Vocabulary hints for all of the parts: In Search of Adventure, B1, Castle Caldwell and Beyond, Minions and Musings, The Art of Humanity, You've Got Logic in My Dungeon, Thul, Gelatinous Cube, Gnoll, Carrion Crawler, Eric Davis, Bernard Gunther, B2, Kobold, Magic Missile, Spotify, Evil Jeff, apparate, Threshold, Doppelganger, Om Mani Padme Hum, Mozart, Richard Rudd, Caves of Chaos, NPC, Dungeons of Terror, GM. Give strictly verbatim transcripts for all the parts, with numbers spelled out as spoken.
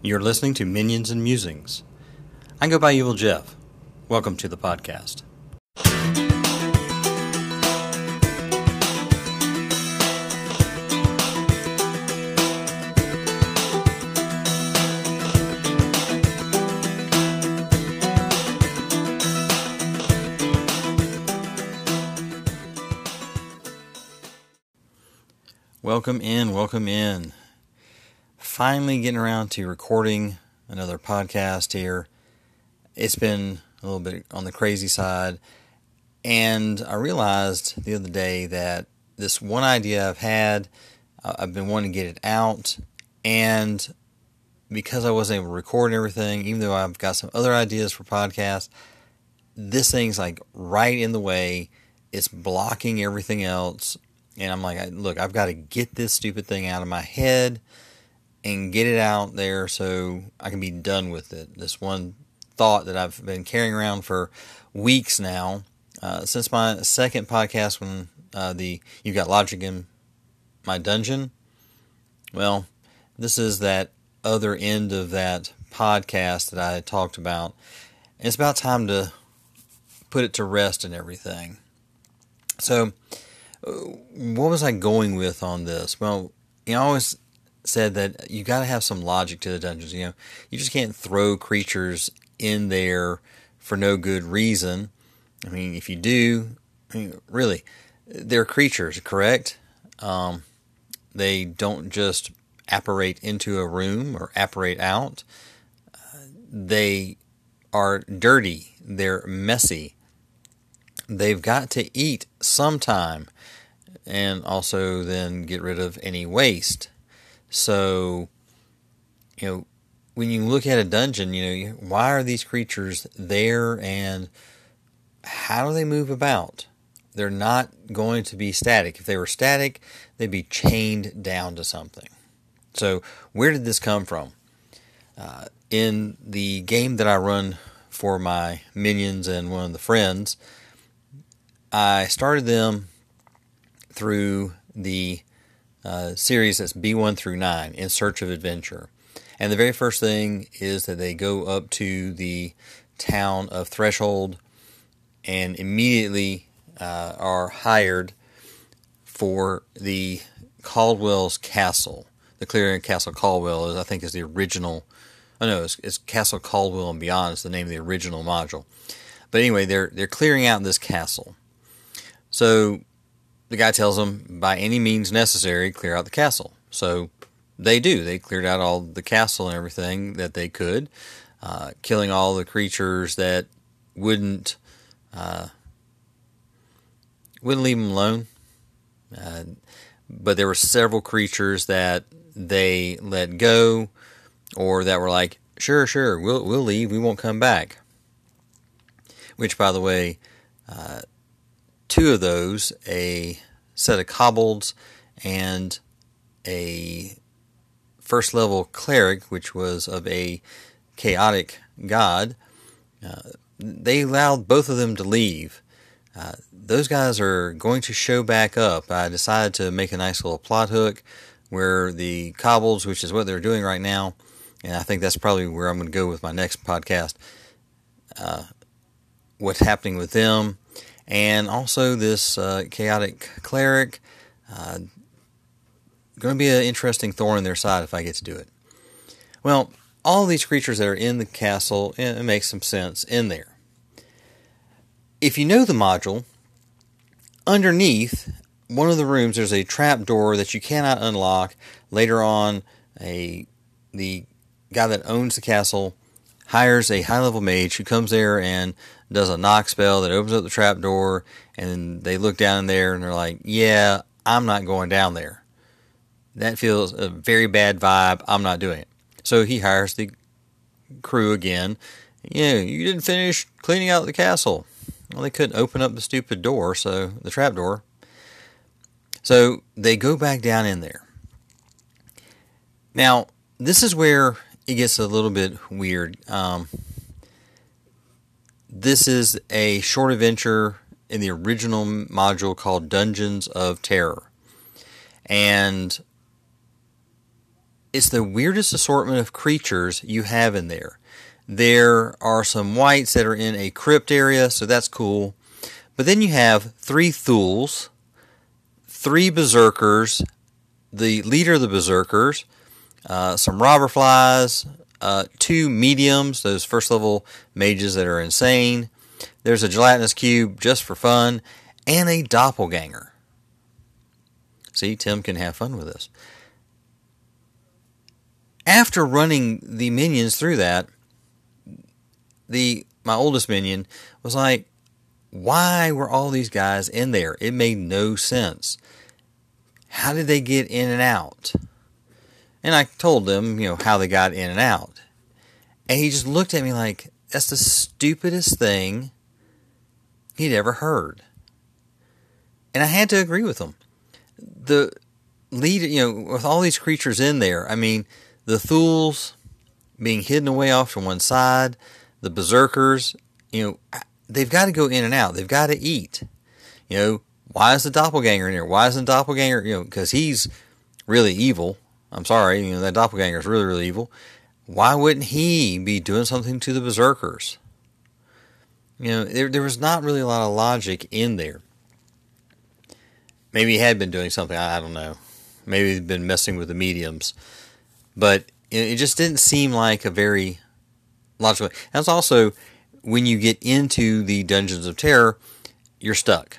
You're listening to Minions and Musings. I go by Evil Jeff. Welcome to the podcast. Welcome in, welcome in. Finally getting around to recording another podcast here. It's been a little bit on the crazy side, and I realized the other day that this one idea I've had, I've been wanting to get it out, and because I wasn't able to record everything, even though I've got some other ideas for podcasts, this thing's like right in the way. It's blocking everything else, and I'm like, look, I've got to get this stupid thing out of my head and get it out there so I can be done with it. This one thought that I've been carrying around for weeks now, uh, since my second podcast when uh, the You've Got Logic in My Dungeon. Well, this is that other end of that podcast that I had talked about. And it's about time to put it to rest and everything. So, uh, what was I going with on this? Well, you know, I always said that you got to have some logic to the dungeons. You know, you just can't throw creatures in there for no good reason. I mean, if you do, I mean, really, they're creatures, correct? Um, they don't just apparate into a room or apparate out. Uh, they are dirty. They're messy. They've got to eat sometime and also then get rid of any waste. So, you know, when you look at a dungeon, you know, why are these creatures there and how do they move about? They're not going to be static. If they were static, they'd be chained down to something. So where did this come from? Uh, in the game that I run for my minions and one of the friends, I started them through the uh, series that's B one through nine, In Search of Adventure. And the very first thing is that they go up to the town of Threshold and immediately uh, are hired for the Caldwell's Castle. The clearing Castle Caldwell, is, I think, is the original. Oh, no, it's, it's Castle Caldwell and Beyond is the name of the original module. But anyway, they're, they're clearing out this castle. So the guy tells them, by any means necessary, clear out the castle. So they do. They cleared out all the castle and everything that they could, uh, killing all the creatures that wouldn't uh, wouldn't leave them alone. Uh, but there were several creatures that they let go, or that were like, "Sure, sure, we'll we'll leave. We won't come back." Which, by the way, uh, two of those, a set of kobolds and a first level cleric, which was of a chaotic god, uh, they allowed both of them to leave. Uh, those guys are going to show back up. I decided to make a nice little plot hook where the kobolds, which is what they're doing right now, and I think that's probably where I'm going to go with my next podcast, uh, what's happening with them, and also this uh, chaotic cleric. Uh, Going to be an interesting thorn in their side if I get to do it. Well, all these creatures that are in the castle, it makes some sense in there. If you know the module, underneath one of the rooms there's a trap door that you cannot unlock. Later on, a the guy that owns the castle hires a high-level mage who comes there and does a knock spell that opens up the trap door, and they look down in there and they're like, yeah, I'm not going down there. That feels a very bad vibe. I'm not doing it. So he hires the crew again. Yeah, you didn't finish cleaning out the castle. Well, they couldn't open up the stupid door, so the trap door. So they go back down in there. Now, this is where it gets a little bit weird. Um, this is a short adventure in the original module called Dungeons of Terror. And it's the weirdest assortment of creatures you have in there. There are some whites that are in a crypt area, so that's cool. But then you have three Thuls, three Berserkers, the leader of the Berserkers, uh, some Robber Flies, uh, two Mediums, those first level mages that are insane. There's a Gelatinous Cube just for fun, and a Doppelganger. See, Tim can have fun with this. After running the minions through that, the my oldest minion was like, why were all these guys in there? It made no sense. How did they get in and out? And I told them, you know, how they got in and out. And he just looked at me like, that's the stupidest thing he'd ever heard. And I had to agree with him. The leader, you know, with all these creatures in there, I mean, the Thuls being hidden away off to one side, the Berserkers, you know, they've got to go in and out. They've got to eat. You know, why is the Doppelganger in here? Why isn't the Doppelganger, you know, because he's really evil. I'm sorry, you know, that Doppelganger is really, really evil. Why wouldn't he be doing something to the Berserkers? You know, there, there was not really a lot of logic in there. Maybe he had been doing something, I, I don't know. Maybe he'd been messing with the mediums. But it, it just didn't seem like a very logical. That's also, when you get into the Dungeons of Terror, you're stuck.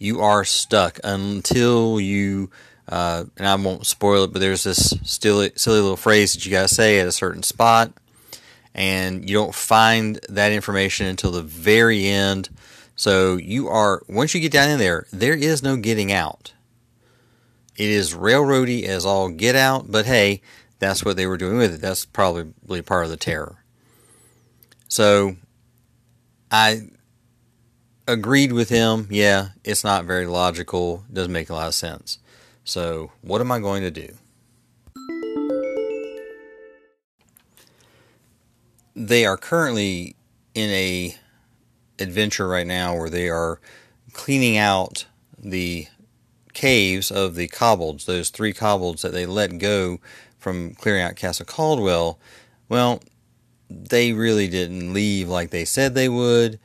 You are stuck until you, uh, and I won't spoil it, but there's this silly, silly little phrase that you got to say at a certain spot, and you don't find that information until the very end. So you are, once you get down in there, there is no getting out. It is railroady as all get out, but hey, that's what they were doing with it. That's probably part of the terror. So I agreed with him. Yeah, it's not very logical. It doesn't make a lot of sense. So what am I going to do? They are currently in a adventure right now where they are cleaning out the caves of the kobolds, those three kobolds that they let go from clearing out Castle Caldwell. Well, they really didn't leave like they said they would.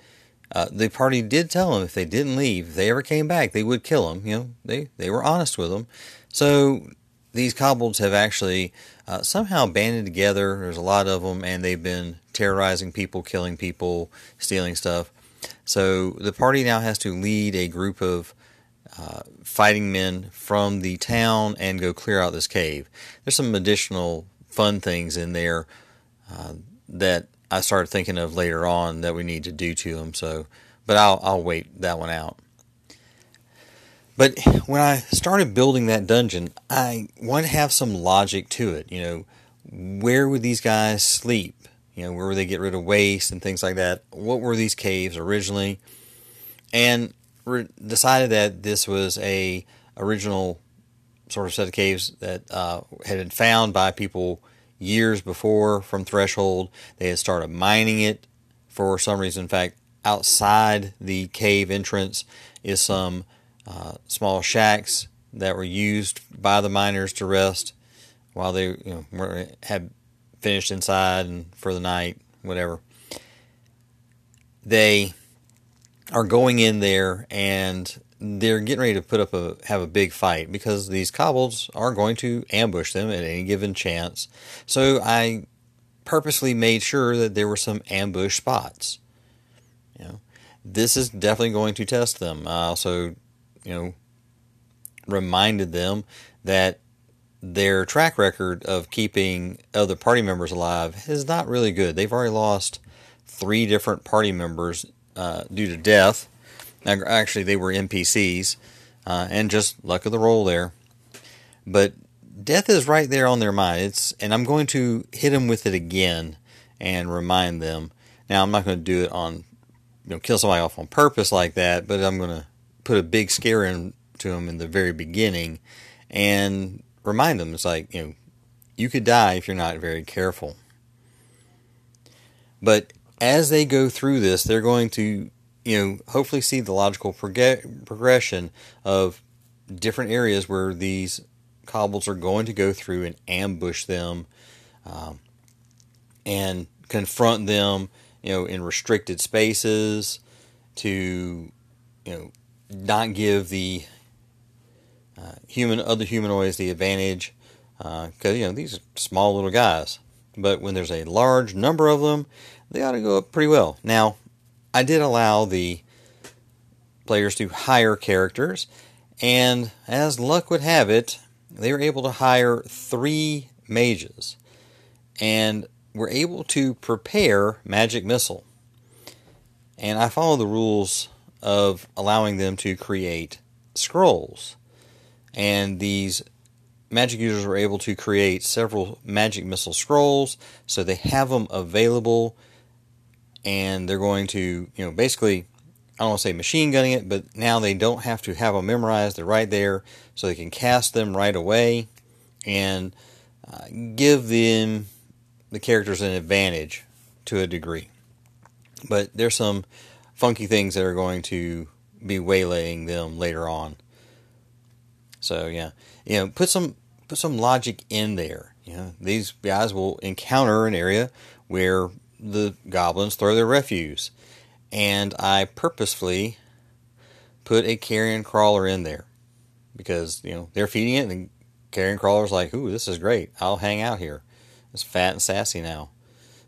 Uh, the party did tell them if they didn't leave, if they ever came back, they would kill them. You know, they, they were honest with them. So these kobolds have actually uh, somehow banded together. There's a lot of them, and they've been terrorizing people, killing people, stealing stuff. So the party now has to lead a group of uh, fighting men from the town and go clear out this cave. There's some additional fun things in there uh, that I started thinking of later on that we need to do to them. So, but I'll, I'll wait that one out. But when I started building that dungeon, I want to have some logic to it. You know, where would these guys sleep? You know, where would they get rid of waste and things like that? What were these caves originally? And re- decided that this was a original sort of set of caves that uh, had been found by people years before from Threshold. They had started mining it for some reason. In fact, outside the cave entrance is some uh, small shacks that were used by the miners to rest while they you know, were, had finished inside and for the night, whatever. They are going in there and they're getting ready to put up a have a big fight because these kobolds are going to ambush them at any given chance. So I purposely made sure that there were some ambush spots. You know, this is definitely going to test them. I also, you know, reminded them that their track record of keeping other party members alive is not really good. They've already lost three different party members uh, due to death. Actually, they were N P Cs, uh, and just luck of the roll there. But death is right there on their mind. It's, and I'm going to hit them with it again and remind them. Now, I'm not going to do it on, you know, kill somebody off on purpose like that, but I'm going to put a big scare into them in the very beginning and remind them. It's like, you know, you could die if you're not very careful. But as they go through this, they're going to, you know, hopefully see the logical prog- progression of different areas where these kobolds are going to go through and ambush them um, and confront them, you know, in restricted spaces to, you know, not give the uh, human other humanoids the advantage because, uh, you know, these are small little guys. But when there's a large number of them, they ought to go up pretty well. Now, I did allow the players to hire characters, and as luck would have it, they were able to hire three mages and were able to prepare magic missile. And I followed the rules of allowing them to create scrolls. And these magic users were able to create several magic missile scrolls, so they have them available, and they're going to, you know, basically, I don't want to say machine gunning it, but now they don't have to have them memorized. They're right there, so they can cast them right away and uh, give them the characters an advantage to a degree. But there's some funky things that are going to be waylaying them later on. So yeah, you know, put some put some logic in there. You know, these guys will encounter an area where the goblins throw their refuse. And I purposefully put a carrion crawler in there because, you know, they're feeding it, and the carrion crawler's like, ooh, this is great. I'll hang out here. It's fat and sassy now.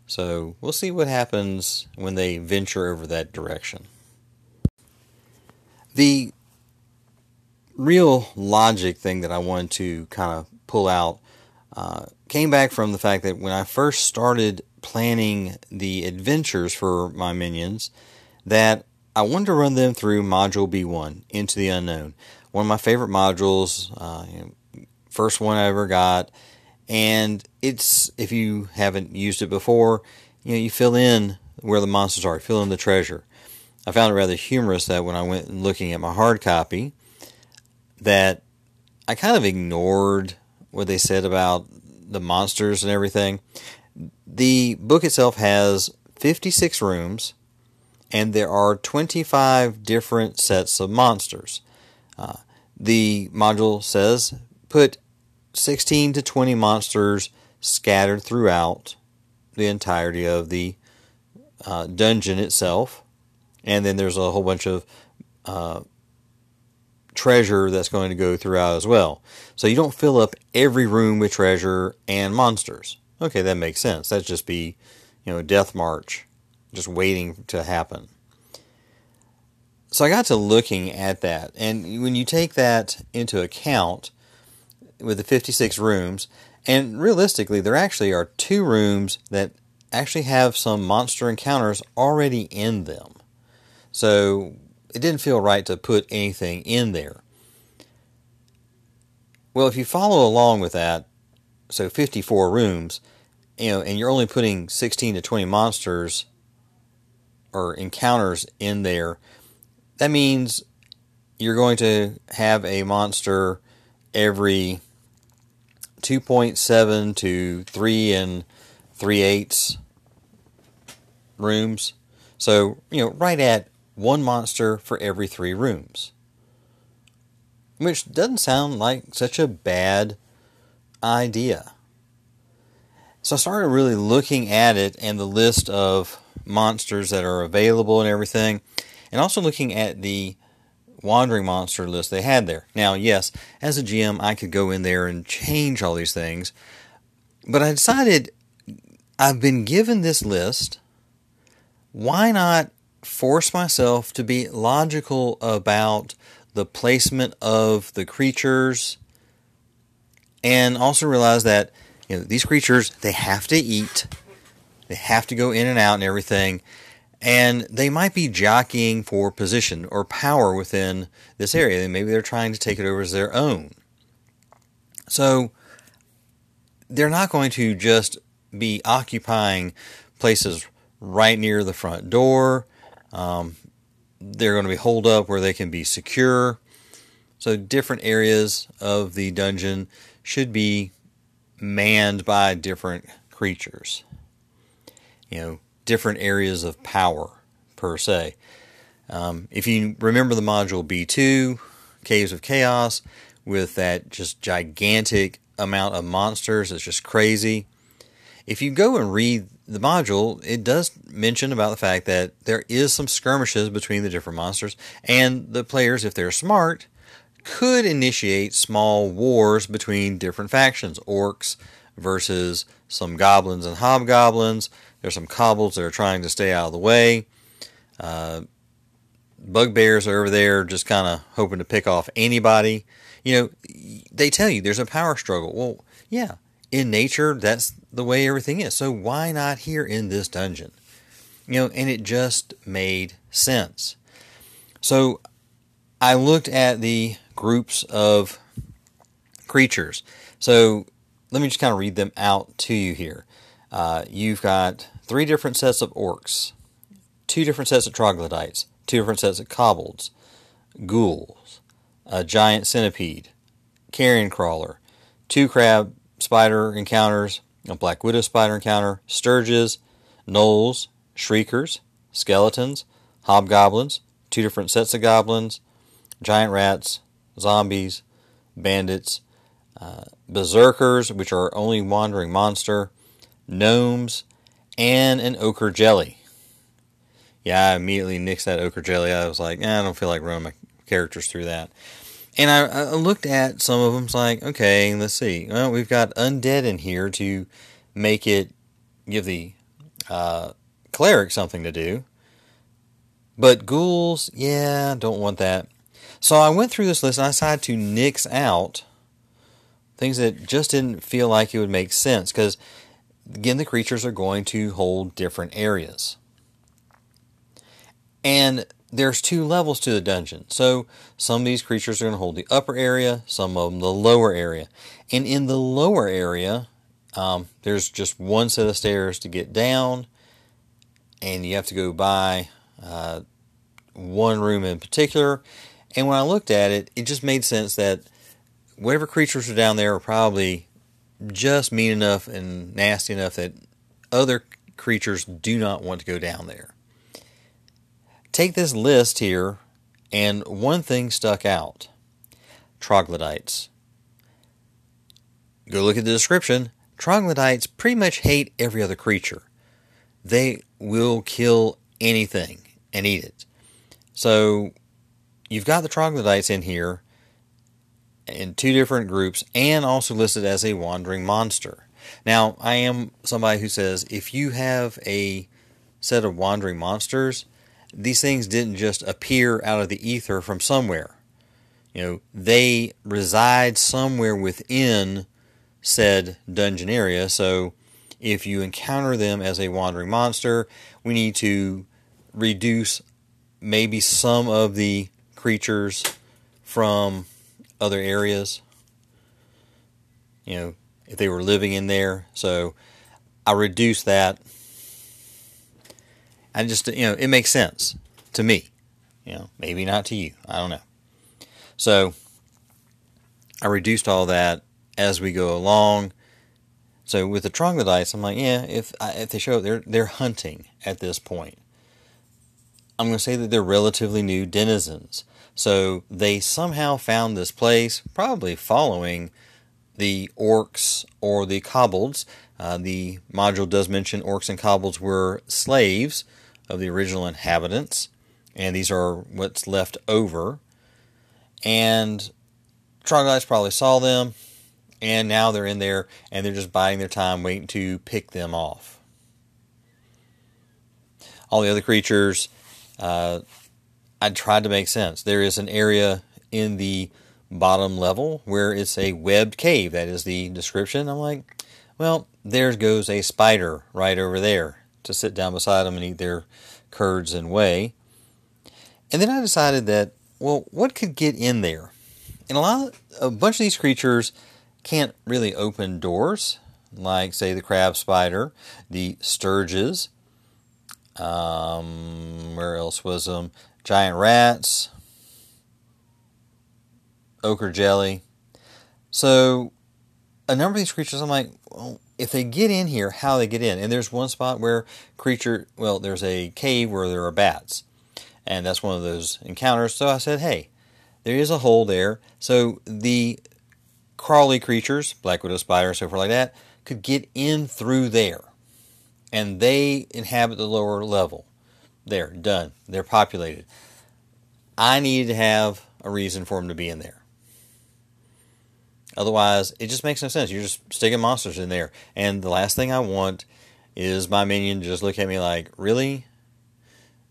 So we'll see what happens when they venture over that direction. The real logic thing that I wanted to kind of pull out uh, came back from the fact that when I first started planning the adventures for my minions, that I wanted to run them through module B one, Into the Unknown. One of my favorite modules, uh, you know, first one I ever got, and it's, if you haven't used it before, you know, you fill in where the monsters are, you fill in the treasure. I found it rather humorous that when I went looking at my hard copy, that I kind of ignored what they said about the monsters and everything. The book itself has fifty-six rooms, and there are twenty-five different sets of monsters. Uh, the module says put sixteen to twenty monsters scattered throughout the entirety of the uh, dungeon itself. And then there's a whole bunch of uh, treasure that's going to go throughout as well. So you don't fill up every room with treasure and monsters. Okay, that makes sense. That'd just be, you know, death march, just waiting to happen. So I got to looking at that, and when you take that into account with the fifty-six rooms, and realistically, there actually are two rooms that actually have some monster encounters already in them. So it didn't feel right to put anything in there. Well, if you follow along with that, so fifty-four rooms, you know, and you're only putting sixteen to twenty monsters or encounters in there, that means you're going to have a monster every two point seven to three and three eighths rooms. So, you know, right at one monster for every three rooms, which doesn't sound like such a bad idea. So I started really looking at it and the list of monsters that are available and everything, and also looking at the wandering monster list they had there. Now, yes, as a G M, I could go in there and change all these things, but I decided I've been given this list. Why not force myself to be logical about the placement of the creatures? And also realize that, you know, these creatures, they have to eat. They have to go in and out and everything. And they might be jockeying for position or power within this area. And maybe they're trying to take it over as their own. So they're not going to just be occupying places right near the front door. Um, they're going to be holed up where they can be secure. So different areas of the dungeon should be manned by different creatures, you know, different areas of power per se. Um, if you remember the module B two, Caves of Chaos, with that just gigantic amount of monsters. It's just crazy. If you go and read the module, it does mention about the fact that there is some skirmishes between the different monsters, and the players, if they're smart, could initiate small wars between different factions. Orcs versus some goblins and hobgoblins. There's some kobolds that are trying to stay out of the way. Uh, bugbears are over there just kind of hoping to pick off anybody. You know, they tell you there's a power struggle. Well, yeah, in nature, that's the way everything is. So why not here in this dungeon? You know, and it just made sense. So I looked at the groups of creatures. So let me just kind of read them out to you here. Uh, you've got three different sets of orcs, two different sets of troglodytes, two different sets of kobolds, ghouls, a giant centipede, carrion crawler, two crab spider encounters, a black widow spider encounter, sturges, gnolls, shriekers, skeletons, hobgoblins, two different sets of goblins, giant rats, zombies, bandits, uh, berserkers, which are only wandering monster, gnomes, and an ochre jelly. Yeah, I immediately nixed that ochre jelly. I was like, eh, I don't feel like running my characters through that. And I, I looked at some of them. It's like, okay, let's see. Well, we've got undead in here to make it give the uh, cleric something to do. But ghouls, yeah, don't want that. So I went through this list and I decided to nix out things that just didn't feel like it would make sense. Because, again, the creatures are going to hold different areas. And there's two levels to the dungeon. So some of these creatures are going to hold the upper area, some of them the lower area. And in the lower area, um, there's just one set of stairs to get down. And you have to go by uh, one room in particular. And when I looked at it, it just made sense that whatever creatures are down there are probably just mean enough and nasty enough that other creatures do not want to go down there. Take this list here, and one thing stuck out. Troglodytes. Go look at the description. Troglodytes pretty much hate every other creature. They will kill anything and eat it. So you've got the troglodytes in here in two different groups and also listed as a wandering monster. Now, I am somebody who says if you have a set of wandering monsters, these things didn't just appear out of the ether from somewhere. You know, they reside somewhere within said dungeon area. So if you encounter them as a wandering monster, we need to reduce maybe some of the creatures from other areas, you know, if they were living in there. So I reduce that. I just, you know, it makes sense to me, you know, maybe not to you. I don't know. So I reduced all that as we go along. So with the troglodytes, I'm like, yeah, if I, if they show up, they're, they're hunting at this point. I'm going to say that they're relatively new denizens. So they somehow found this place, probably following the orcs or the kobolds. Uh, the module does mention orcs and kobolds were slaves of the original inhabitants, and these are what's left over. And troglodytes probably saw them, and now they're in there, and they're just biding their time, waiting to pick them off. All the other creatures, Uh, I tried to make sense. There is an area in the bottom level where it's a webbed cave. That is the description. I'm like, well, there goes a spider right over there to sit down beside them and eat their curds and whey. And then I decided that, well, what could get in there? And a lot, of, a bunch of these creatures can't really open doors, like, say, the crab spider, the sturges, Um, where else was them? Giant rats, ochre jelly. So a number of these creatures, I'm like, well, if they get in here, how they get in? And there's one spot where creature, well, there's a cave where there are bats, and that's one of those encounters. So I said, hey, there is a hole there, so the crawly creatures, black widow spider, so forth like that, could get in through there. And they inhabit the lower level. There, done. They're populated. I need to have a reason for them to be in there. Otherwise, it just makes no sense. You're just sticking monsters in there. And the last thing I want is my minion to just look at me like, really?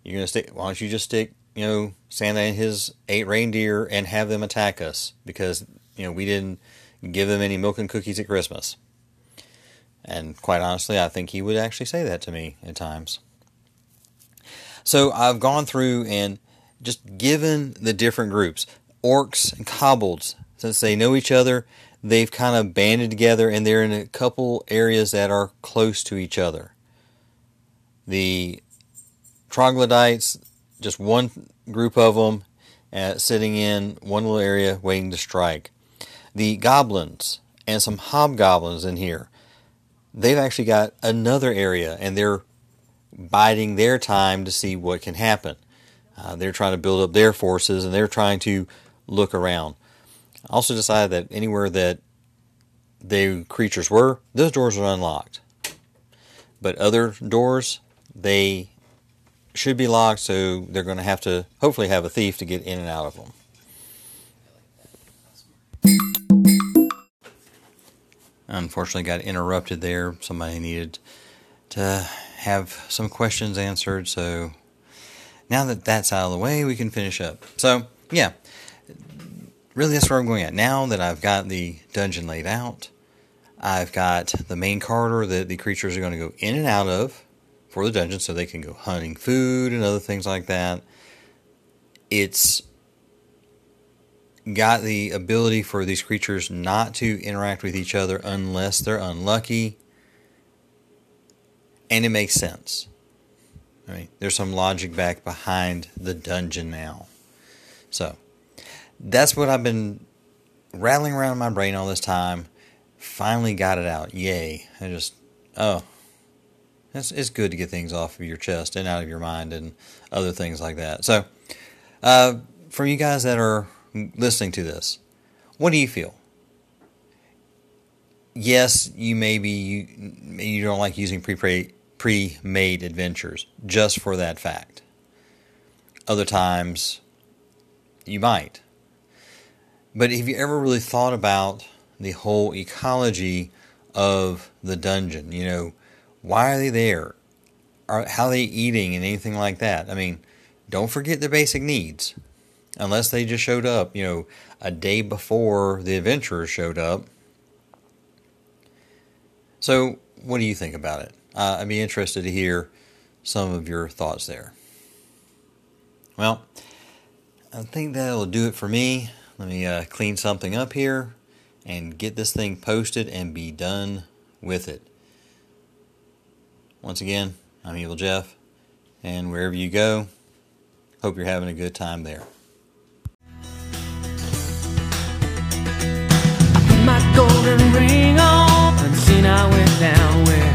You're going to stick, why don't you just stick, you know, Santa and his eight reindeer and have them attack us because, you know, we didn't give them any milk and cookies at Christmas. And quite honestly, I think he would actually say that to me at times. So I've gone through and just given the different groups, orcs and kobolds, since they know each other, they've kind of banded together and they're in a couple areas that are close to each other. The troglodytes, just one group of them uh, sitting in one little area waiting to strike. The goblins and some hobgoblins in here, they've actually got another area and they're biding their time to see what can happen. Uh, they're trying to build up their forces and they're trying to look around. I also decided that anywhere that the creatures were, those doors are unlocked. But other doors, they should be locked, so they're going to have to hopefully have a thief to get in and out of them. Unfortunately, got interrupted there. Somebody needed to have some questions answered, so now that that's out of the way, we can finish up. So, yeah. Really, that's where I'm going at. Now that I've got the dungeon laid out, I've got the main corridor that the creatures are going to go in and out of for the dungeon so they can go hunting food and other things like that. It's got the ability for these creatures not to interact with each other unless they're unlucky. And it makes sense. Right? There's some logic back behind the dungeon now. So that's what I've been rattling around in my brain all this time. Finally got it out. Yay. I just, oh, it's, it's good to get things off of your chest and out of your mind and other things like that. So, uh, for you guys that are listening to this, what do you feel? Yes, you maybe, you, you don't like using pre pre-made adventures just for that fact. Other times, you might. But have you ever really thought about the whole ecology of the dungeon? You know, why are they there? Are, how are they eating and anything like that? I mean, don't forget their basic needs. Unless they just showed up, you know, a day before the adventurers showed up. So, what do you think about it? Uh, I'd be interested to hear some of your thoughts there. Well, I think that'll do it for me. Let me uh, clean something up here and get this thing posted and be done with it. Once again, I'm Evil Jeff, and wherever you go, hope you're having a good time there. I put my golden ring on and see now we're down with.